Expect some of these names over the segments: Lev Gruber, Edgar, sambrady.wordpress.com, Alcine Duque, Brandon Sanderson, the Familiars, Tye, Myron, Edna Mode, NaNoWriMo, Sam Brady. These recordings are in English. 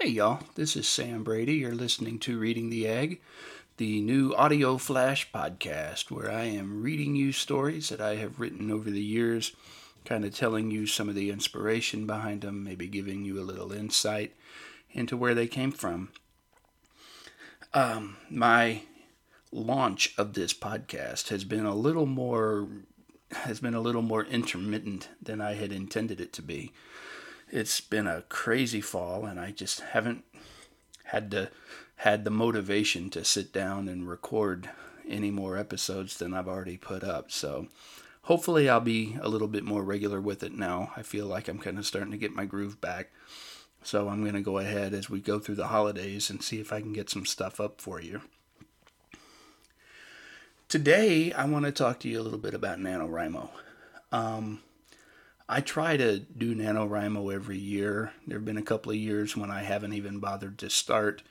Hey y'all, this is Sam Brady. You're listening to Reading the Egg, the new audio flash podcast where I am reading you stories that I have written over the years, kind of telling you some of the inspiration behind them, maybe giving you a little insight into where they came from. My launch of this podcast has been a little more intermittent than I had intended it to be. It's been a crazy fall, and I just haven't had the motivation to sit down and record any more episodes than I've already put up. So hopefully I'll be a little bit more regular with it now. I feel like I'm kind of starting to get my groove back. So I'm going to go ahead as we go through the holidays and see if I can get some stuff up for you. Today, I want to talk to you a little bit about NaNoWriMo. I try to do NaNoWriMo every year. There have been a couple of years when I haven't even bothered to start.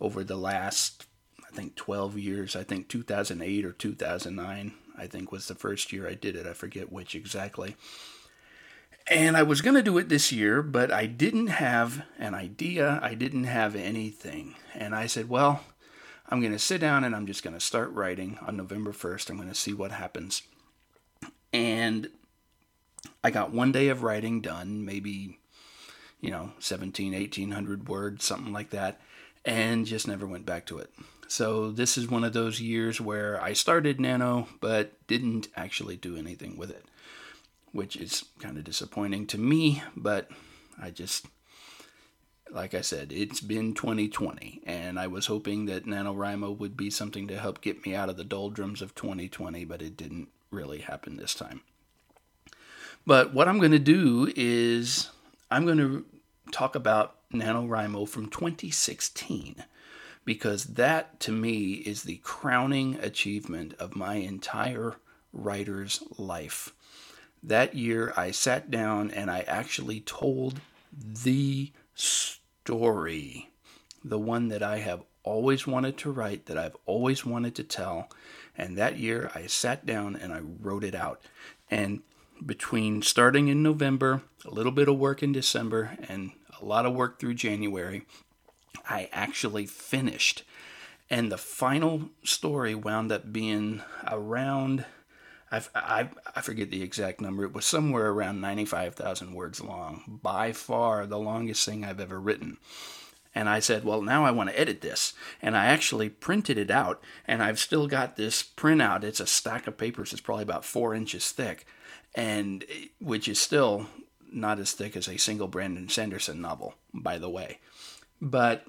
Over the last, 12 years. 2008 or 2009, was the first year I did it. I forget which exactly. And I was going to do it this year, but I didn't have an idea. I didn't have anything. And I said, well, I'm going to sit down and I'm just going to start writing on November 1st. I'm going to see what happens. And I got one day of writing done, maybe, 1,800 words, something like that, and just never went back to it. So this is one of those years where I started Nano, but didn't actually do anything with it, which is kind of disappointing to me, but I just, like I said, it's been 2020, and I was hoping that NaNoWriMo would be something to help get me out of the doldrums of 2020, but it didn't really happen this time. But what I'm going to do is I'm going to talk about NaNoWriMo from 2016, because that, to me, is the crowning achievement of my entire writer's life. That year, I sat down and I actually told the story, the one that I have always wanted to write, that I've always wanted to tell. And that year, I sat down and I wrote it out. And between starting in November, a little bit of work in December, and a lot of work through January, I actually finished. And the final story wound up being around, I forget the exact number, it was somewhere around 95,000 words long. By far the longest thing I've ever written. And I said, well, now I want to edit this. And I actually printed it out, and I've still got this printout. It's a stack of papers. It's probably about 4 inches thick, and which is still not as thick as a single Brandon Sanderson novel, by the way. But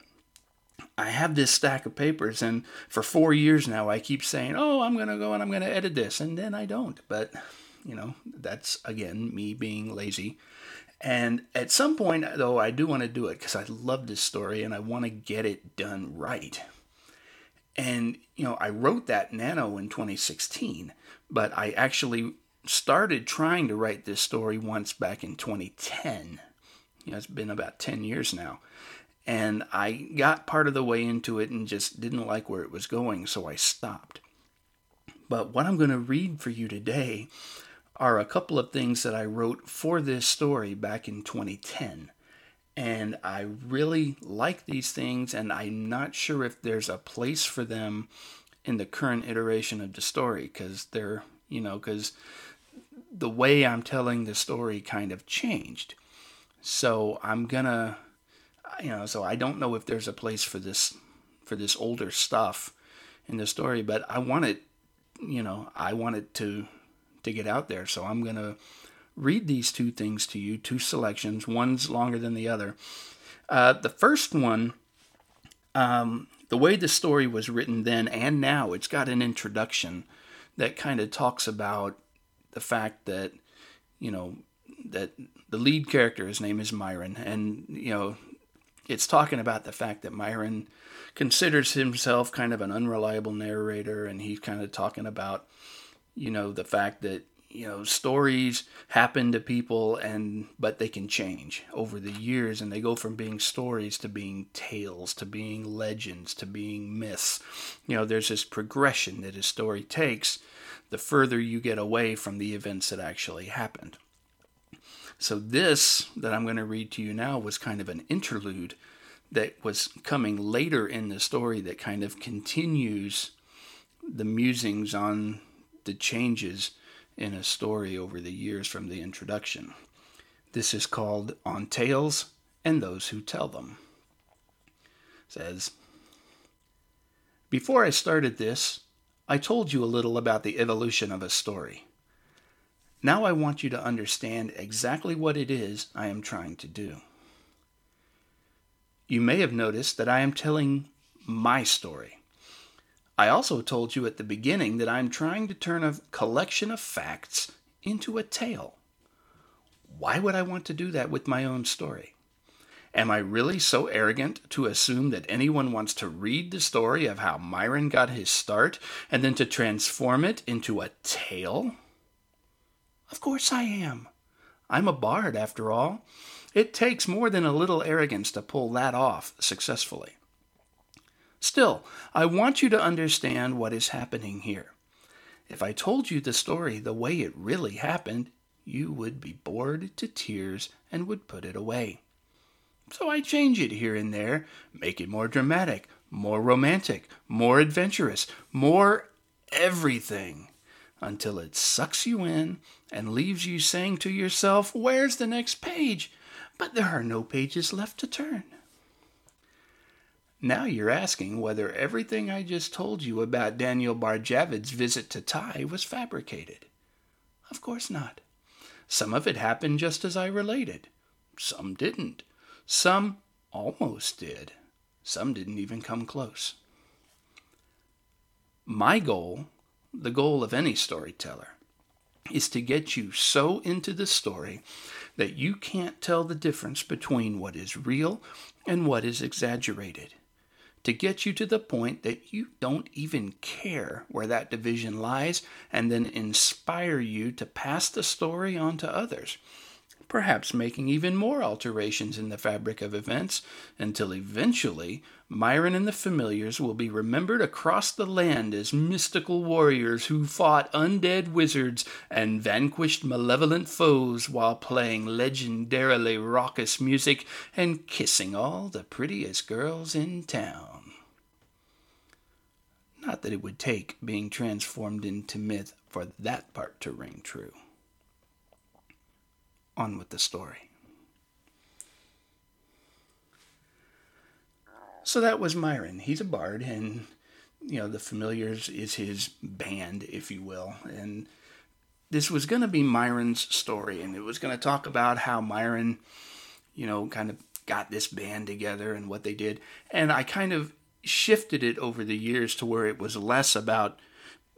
I have this stack of papers, and for 4 years now, I keep saying, I'm going to go and I'm going to edit this, and then I don't. But, that's, again, me being lazy. And at some point, though, I do want to do it because I love this story and I want to get it done right. And, I wrote that Nano in 2016, but I actually started trying to write this story once back in 2010. It's been about 10 years now. And I got part of the way into it and just didn't like where it was going, so I stopped. But what I'm going to read for you today are a couple of things that I wrote for this story back in 2010. And I really like these things, and I'm not sure if there's a place for them in the current iteration of the story, because they're, because the way I'm telling the story kind of changed. So I'm gonna, so I don't know if there's a place for this older stuff in the story, but I want it, I want it to get out there. So I'm gonna read these two things to you, two selections. One's longer than the other. The first one, the way the story was written then and now, it's got an introduction that kind of talks about the fact that, that the lead character, his name is Myron, and, it's talking about the fact that Myron considers himself kind of an unreliable narrator, and he's kind of talking about, the fact that, stories happen to people, but they can change over the years, and they go from being stories to being tales, to being legends, to being myths. There's this progression that a story takes the further you get away from the events that actually happened. So this that I'm going to read to you now was kind of an interlude that was coming later in the story that kind of continues the musings on the changes in a story over the years from the introduction. This is called On Tales and Those Who Tell Them. It says, before I started this, I told you a little about the evolution of a story. Now I want you to understand exactly what it is I am trying to do. You may have noticed that I am telling my story. I also told you at the beginning that I am trying to turn a collection of facts into a tale. Why would I want to do that with my own story? Am I really so arrogant to assume that anyone wants to read the story of how Myron got his start and then to transform it into a tale? Of course I am. I'm a bard, after all. It takes more than a little arrogance to pull that off successfully. Still, I want you to understand what is happening here. If I told you the story the way it really happened, you would be bored to tears and would put it away. So I change it here and there, make it more dramatic, more romantic, more adventurous, more everything, until it sucks you in and leaves you saying to yourself, where's the next page? But there are no pages left to turn. Now you're asking whether everything I just told you about Daniel Barjavid's visit to Tye was fabricated. Of course not. Some of it happened just as I related. Some didn't. Some almost did. Some didn't even come close. My goal, the goal of any storyteller, is to get you so into the story that you can't tell the difference between what is real and what is exaggerated. To get you to the point that you don't even care where that division lies, and then inspire you to pass the story on to others, perhaps making even more alterations in the fabric of events, until eventually Myron and the Familiars will be remembered across the land as mystical warriors who fought undead wizards and vanquished malevolent foes while playing legendarily raucous music and kissing all the prettiest girls in town. Not that it would take being transformed into myth for that part to ring true. On with the story. So that was Myron. He's a bard, and the Familiars is his band, if you will. And this was going to be Myron's story, and it was going to talk about how Myron, kind of got this band together and what they did. And I kind of shifted it over the years to where it was less about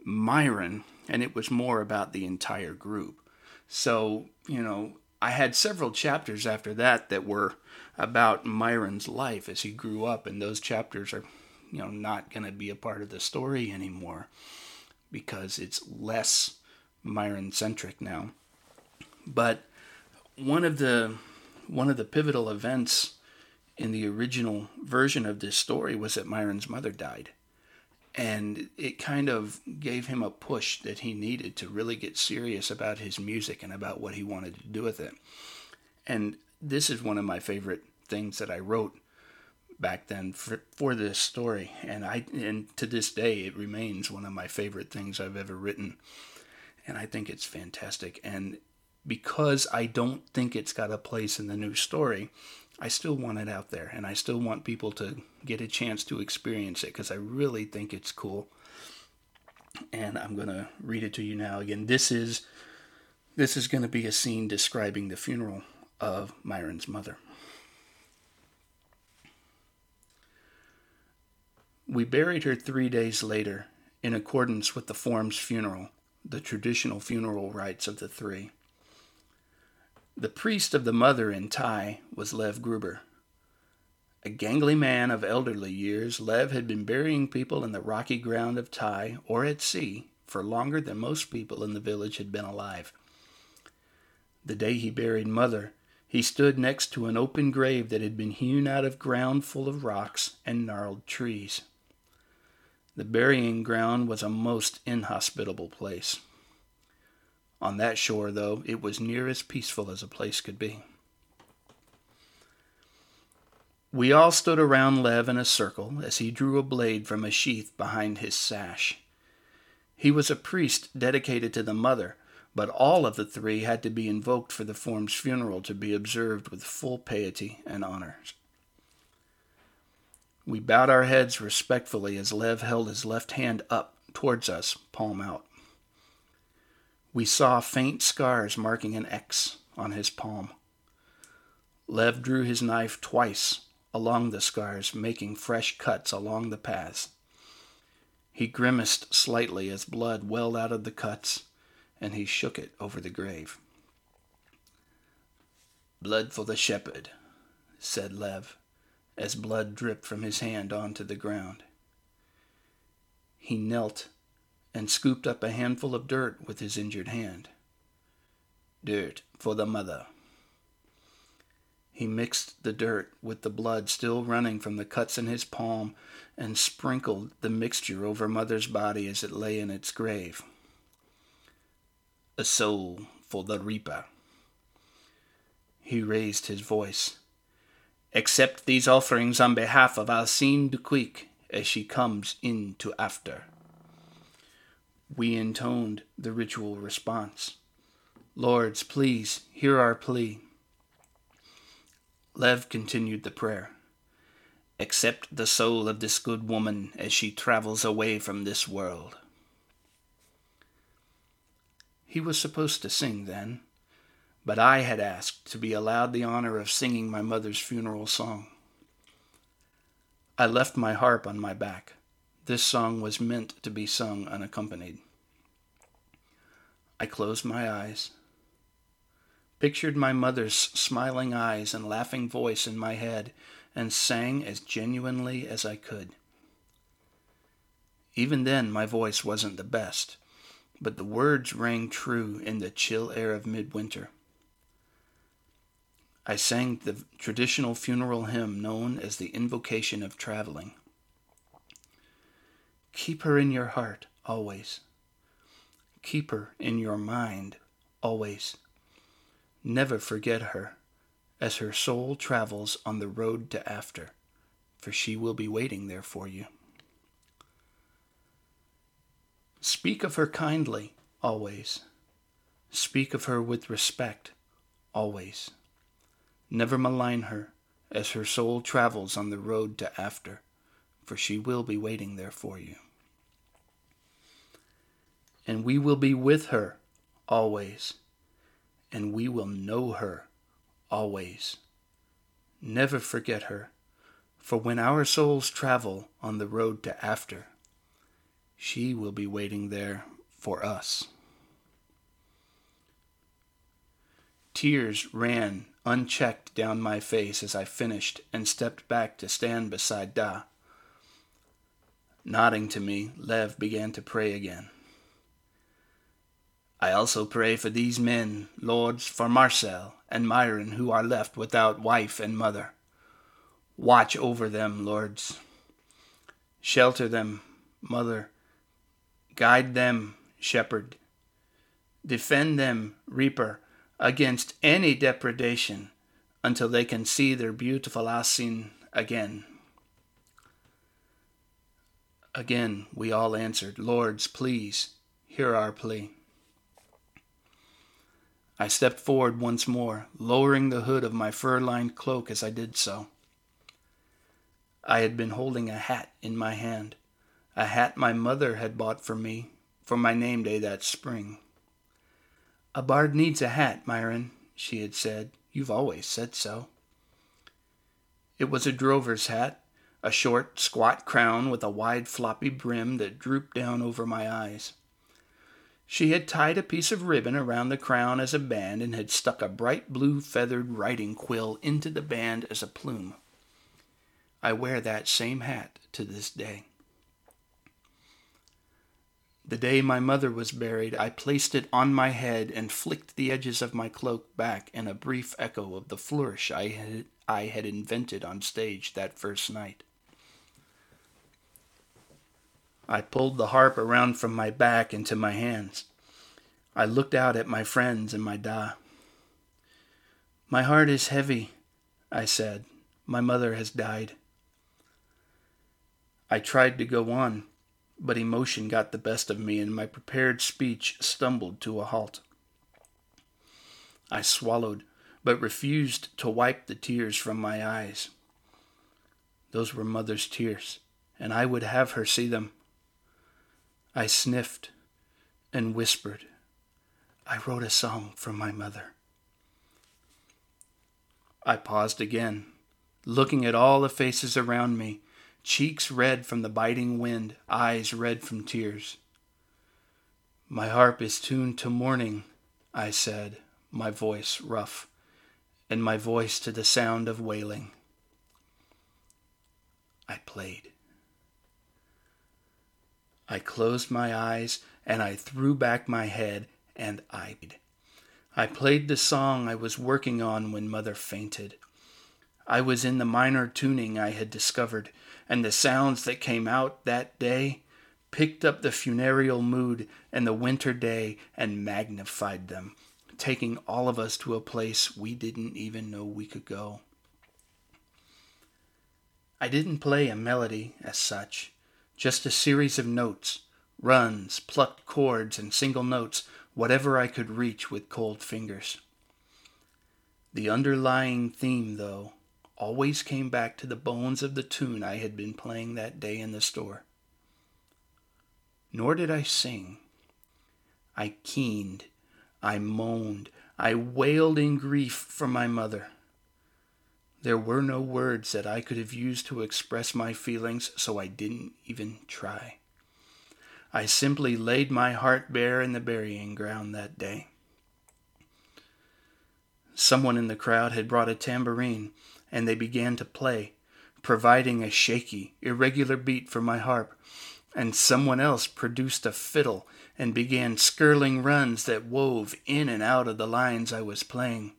Myron, and it was more about the entire group. So, I had several chapters after that were about Myron's life as he grew up, and those chapters are, not going to be a part of the story anymore because it's less Myron-centric now. But one of the pivotal events in the original version of this story was that Myron's mother died, and it kind of gave him a push that he needed to really get serious about his music and about what he wanted to do with it. And this is one of my favorite things that I wrote back then for this story. And to this day, it remains one of my favorite things I've ever written. And I think it's fantastic. And because I don't think it's got a place in the new story, I still want it out there, and I still want people to get a chance to experience it, because I really think it's cool. And I'm going to read it to you now. Again, this is going to be a scene describing the funeral of Myron's mother. We buried her 3 days later, in accordance with the Form's funeral, the traditional funeral rites of the three. The priest of the mother in Tye was Lev Gruber. A gangly man of elderly years, Lev had been burying people in the rocky ground of Tye or at sea for longer than most people in the village had been alive. The day he buried Mother, he stood next to an open grave that had been hewn out of ground full of rocks and gnarled trees. The burying ground was a most inhospitable place. On that shore, though, it was near as peaceful as a place could be. We all stood around Lev in a circle as he drew a blade from a sheath behind his sash. He was a priest dedicated to the mother, but all of the three had to be invoked for the form's funeral to be observed with full piety and honors. We bowed our heads respectfully as Lev held his left hand up towards us, palm out. We saw faint scars marking an X on his palm. Lev drew his knife twice along the scars, making fresh cuts along the paths. He grimaced slightly as blood welled out of the cuts, and he shook it over the grave. "Blood for the shepherd," said Lev, as blood dripped from his hand onto the ground. He knelt and scooped up a handful of dirt with his injured hand. "Dirt for the mother." He mixed the dirt with the blood still running from the cuts in his palm and sprinkled the mixture over Mother's body as it lay in its grave. "A soul for the reaper." He raised his voice. "Accept these offerings on behalf of Alcine Duque as she comes in to after." We intoned the ritual response. "Lords, please, hear our plea." Lev continued the prayer. "Accept the soul of this good woman as she travels away from this world." He was supposed to sing then, but I had asked to be allowed the honor of singing my mother's funeral song. I left my harp on my back. This song was meant to be sung unaccompanied. I closed my eyes, pictured my mother's smiling eyes and laughing voice in my head, and sang as genuinely as I could. Even then, my voice wasn't the best, but the words rang true in the chill air of midwinter. I sang the traditional funeral hymn known as the Invocation of Traveling. "Keep her in your heart, always. Keep her in your mind, always. Never forget her as her soul travels on the road to after, for she will be waiting there for you. Speak of her kindly, always. Speak of her with respect, always. Never malign her as her soul travels on the road to after, for she will be waiting there for you. And we will be with her, always. And we will know her, always. Never forget her, for when our souls travel on the road to after, she will be waiting there for us." Tears ran unchecked down my face as I finished and stepped back to stand beside Da. Nodding to me, Lev began to pray again. "I also pray for these men, lords, for Marcel and Myron, who are left without wife and mother. Watch over them, lords. Shelter them, mother. Guide them, shepherd. Defend them, reaper, against any depredation until they can see their beautiful Alcine again." Again we all answered, "Lords, please, hear our plea." I stepped forward once more, lowering the hood of my fur-lined cloak as I did so. I had been holding a hat in my hand, a hat my mother had bought for me for my name day that spring. "A bard needs a hat, Myron," she had said. "You've always said so." It was a drover's hat, a short, squat crown with a wide, floppy brim that drooped down over my eyes. She had tied a piece of ribbon around the crown as a band and had stuck a bright blue feathered writing quill into the band as a plume. I wear that same hat to this day. The day my mother was buried, I placed it on my head and flicked the edges of my cloak back in a brief echo of the flourish I had invented on stage that first night. I pulled the harp around from my back into my hands. I looked out at my friends and my Da. "My heart is heavy," I said, My mother has died. I tried to go on, but emotion got the best of me, and my prepared speech stumbled to a halt. I swallowed, but refused to wipe the tears from my eyes. Those were Mother's tears, and I would have her see them. I sniffed and whispered, "I wrote a song for my mother." I paused again, looking at all the faces around me, cheeks red from the biting wind, eyes red from tears. "My harp is tuned to mourning," I said, my voice rough, and my voice to the sound of wailing. I played. I closed my eyes, and I threw back my head, and I played. I played the song I was working on when Mother fainted. I was in the minor tuning I had discovered, and the sounds that came out that day picked up the funereal mood and the winter day and magnified them, taking all of us to a place we didn't even know we could go. I didn't play a melody as such, just a series of notes, runs, plucked chords, and single notes, whatever I could reach with cold fingers. The underlying theme, though, always came back to the bones of the tune I had been playing that day in the store. Nor did I sing. I keened, I moaned, I wailed in grief for my mother. There were no words that I could have used to express my feelings, so I didn't even try. I simply laid my heart bare in the burying ground that day. Someone in the crowd had brought a tambourine, and they began to play, providing a shaky, irregular beat for my harp, and someone else produced a fiddle and began skirling runs that wove in and out of the lines I was playing.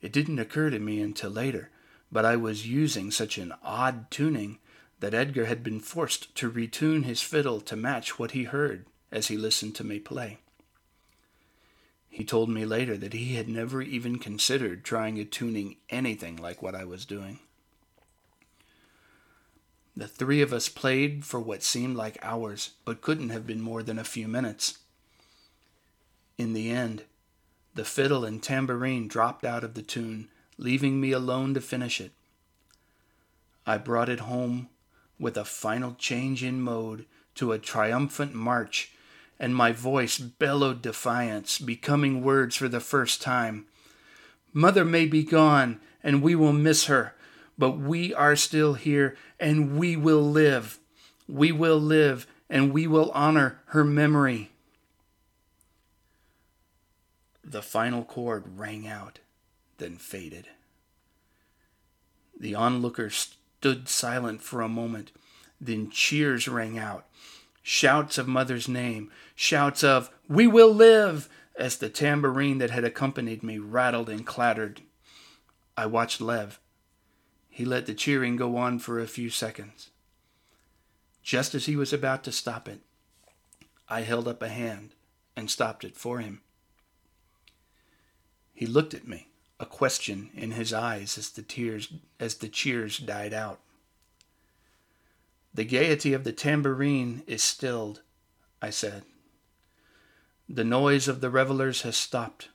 It didn't occur to me until later, but I was using such an odd tuning that Edgar had been forced to retune his fiddle to match what he heard as he listened to me play. He told me later that he had never even considered trying a tuning anything like what I was doing. The three of us played for what seemed like hours, but couldn't have been more than a few minutes. In the end, the fiddle and tambourine dropped out of the tune, leaving me alone to finish it. I brought it home with a final change in mode to a triumphant march, and my voice bellowed defiance, becoming words for the first time. "Mother may be gone, and we will miss her, but we are still here, and we will live. We will live, and we will honor her memory." The final chord rang out, then faded. The onlookers stood silent for a moment, then cheers rang out. Shouts of Mother's name, shouts of, "We will live," as the tambourine that had accompanied me rattled and clattered. I watched Lev. He let the cheering go on for a few seconds. Just as he was about to stop it, I held up a hand and stopped it for him. He looked at me, a question in his eyes as the cheers died out. "The gaiety of the tambourine is stilled," I said. "The noise of the revelers has stopped.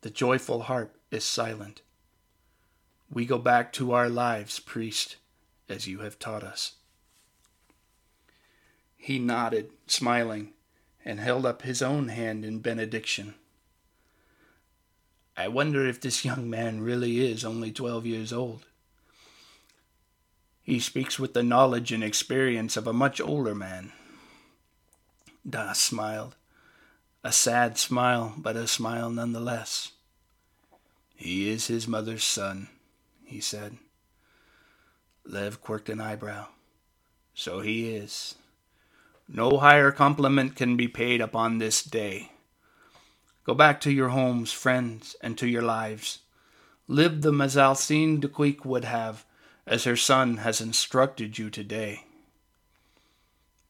The joyful harp is silent. We go back to our lives, priest, as you have taught us." He nodded, smiling, and held up his own hand in benediction. I wonder if this young man really is only 12 years old. He speaks with the knowledge and experience of a much older man. Donna smiled, a sad smile, but a smile nonetheless. "He is his mother's son," he said. Lev quirked an eyebrow. "So he is. No higher compliment can be paid upon this day. Go back to your homes, friends, and to your lives. Live them as Alcine Duque would have, as her son has instructed you today.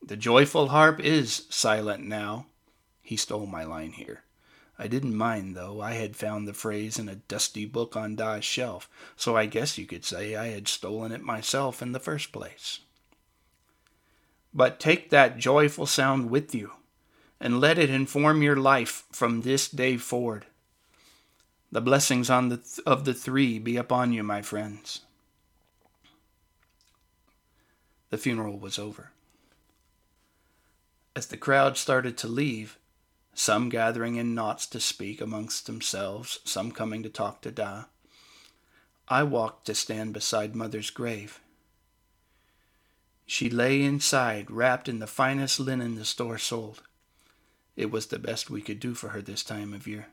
The joyful harp is silent now." He stole my line here. I didn't mind, though. I had found the phrase in a dusty book on Da's shelf, so I guess you could say I had stolen it myself in the first place. But take that joyful sound with you, and let it inform your life from this day forward. The blessings of the three be upon you, my friends. The funeral was over. As the crowd started to leave, some gathering in knots to speak amongst themselves, some coming to talk to Da, I walked to stand beside Mother's grave. She lay inside, wrapped in the finest linen the store sold. It was the best we could do for her this time of year.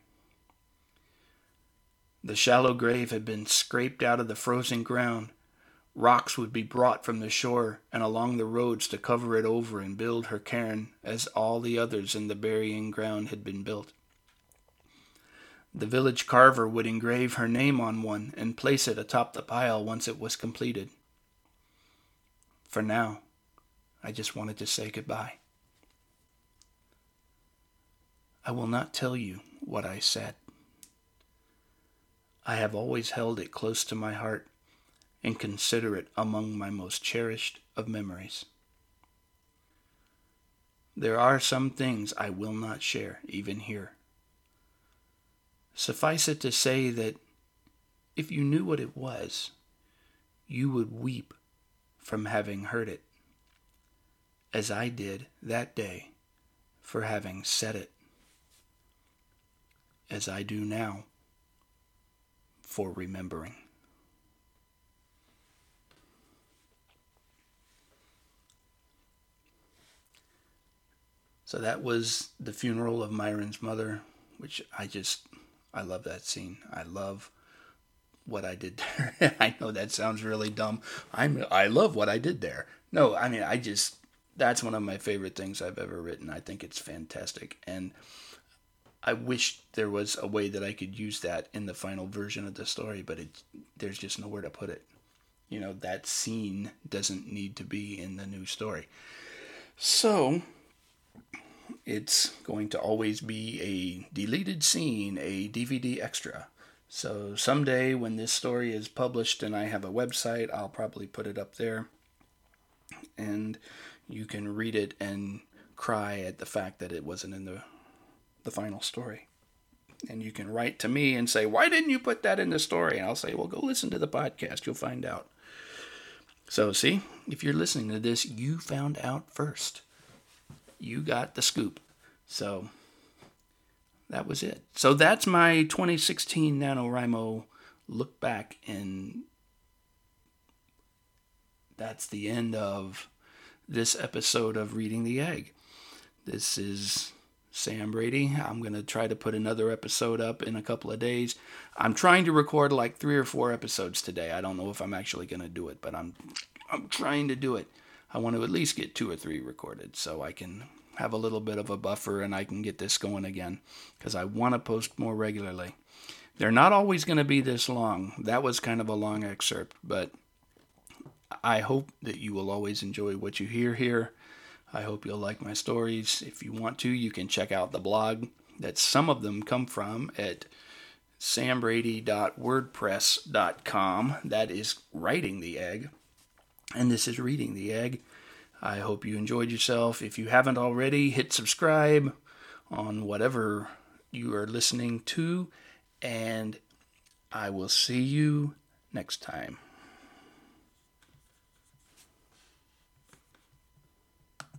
The shallow grave had been scraped out of the frozen ground. Rocks would be brought from the shore and along the roads to cover it over and build her cairn, as all the others in the burying ground had been built. The village carver would engrave her name on one and place it atop the pile once it was completed. For now, I just wanted to say goodbye. I will not tell you what I said. I have always held it close to my heart and consider it among my most cherished of memories. There are some things I will not share, even here. Suffice it to say that if you knew what it was, you would weep from having heard it, as I did that day for having said it, as I do now for remembering. So that was the funeral of Myron's mother, which I love that scene. I love what I did there. I know that sounds really dumb. I love what I did there. No, I mean, that's one of my favorite things I've ever written. I think it's fantastic. And I wish there was a way that I could use that in the final version of the story, but there's just nowhere to put it. You know, that scene doesn't need to be in the new story. So it's going to always be a deleted scene, a DVD extra. So someday when this story is published and I have a website, I'll probably put it up there. And you can read it and cry at the fact that it wasn't in the final story. And you can write to me and say, why didn't you put that in the story? And I'll say, well, go listen to the podcast. You'll find out. So see, if you're listening to this, you found out first. You got the scoop. So that was it. So that's my 2016 NaNoWriMo look back, and that's the end of this episode of Reading the Egg. This is Sam Brady. I'm going to try to put another episode up in a couple of days. I'm trying to record like 3 or 4 episodes today. I don't know if I'm actually going to do it, but I'm trying to do it. I want to at least get 2 or 3 recorded so I can have a little bit of a buffer and I can get this going again, because I want to post more regularly. They're not always going to be this long. That was kind of a long excerpt, but I hope that you will always enjoy what you hear here. I hope you'll like my stories. If you want to, you can check out the blog that some of them come from at sambrady.wordpress.com. That is Writing the Egg. And this is Reading the Egg. I hope you enjoyed yourself. If you haven't already, hit subscribe on whatever you are listening to, and I will see you next time.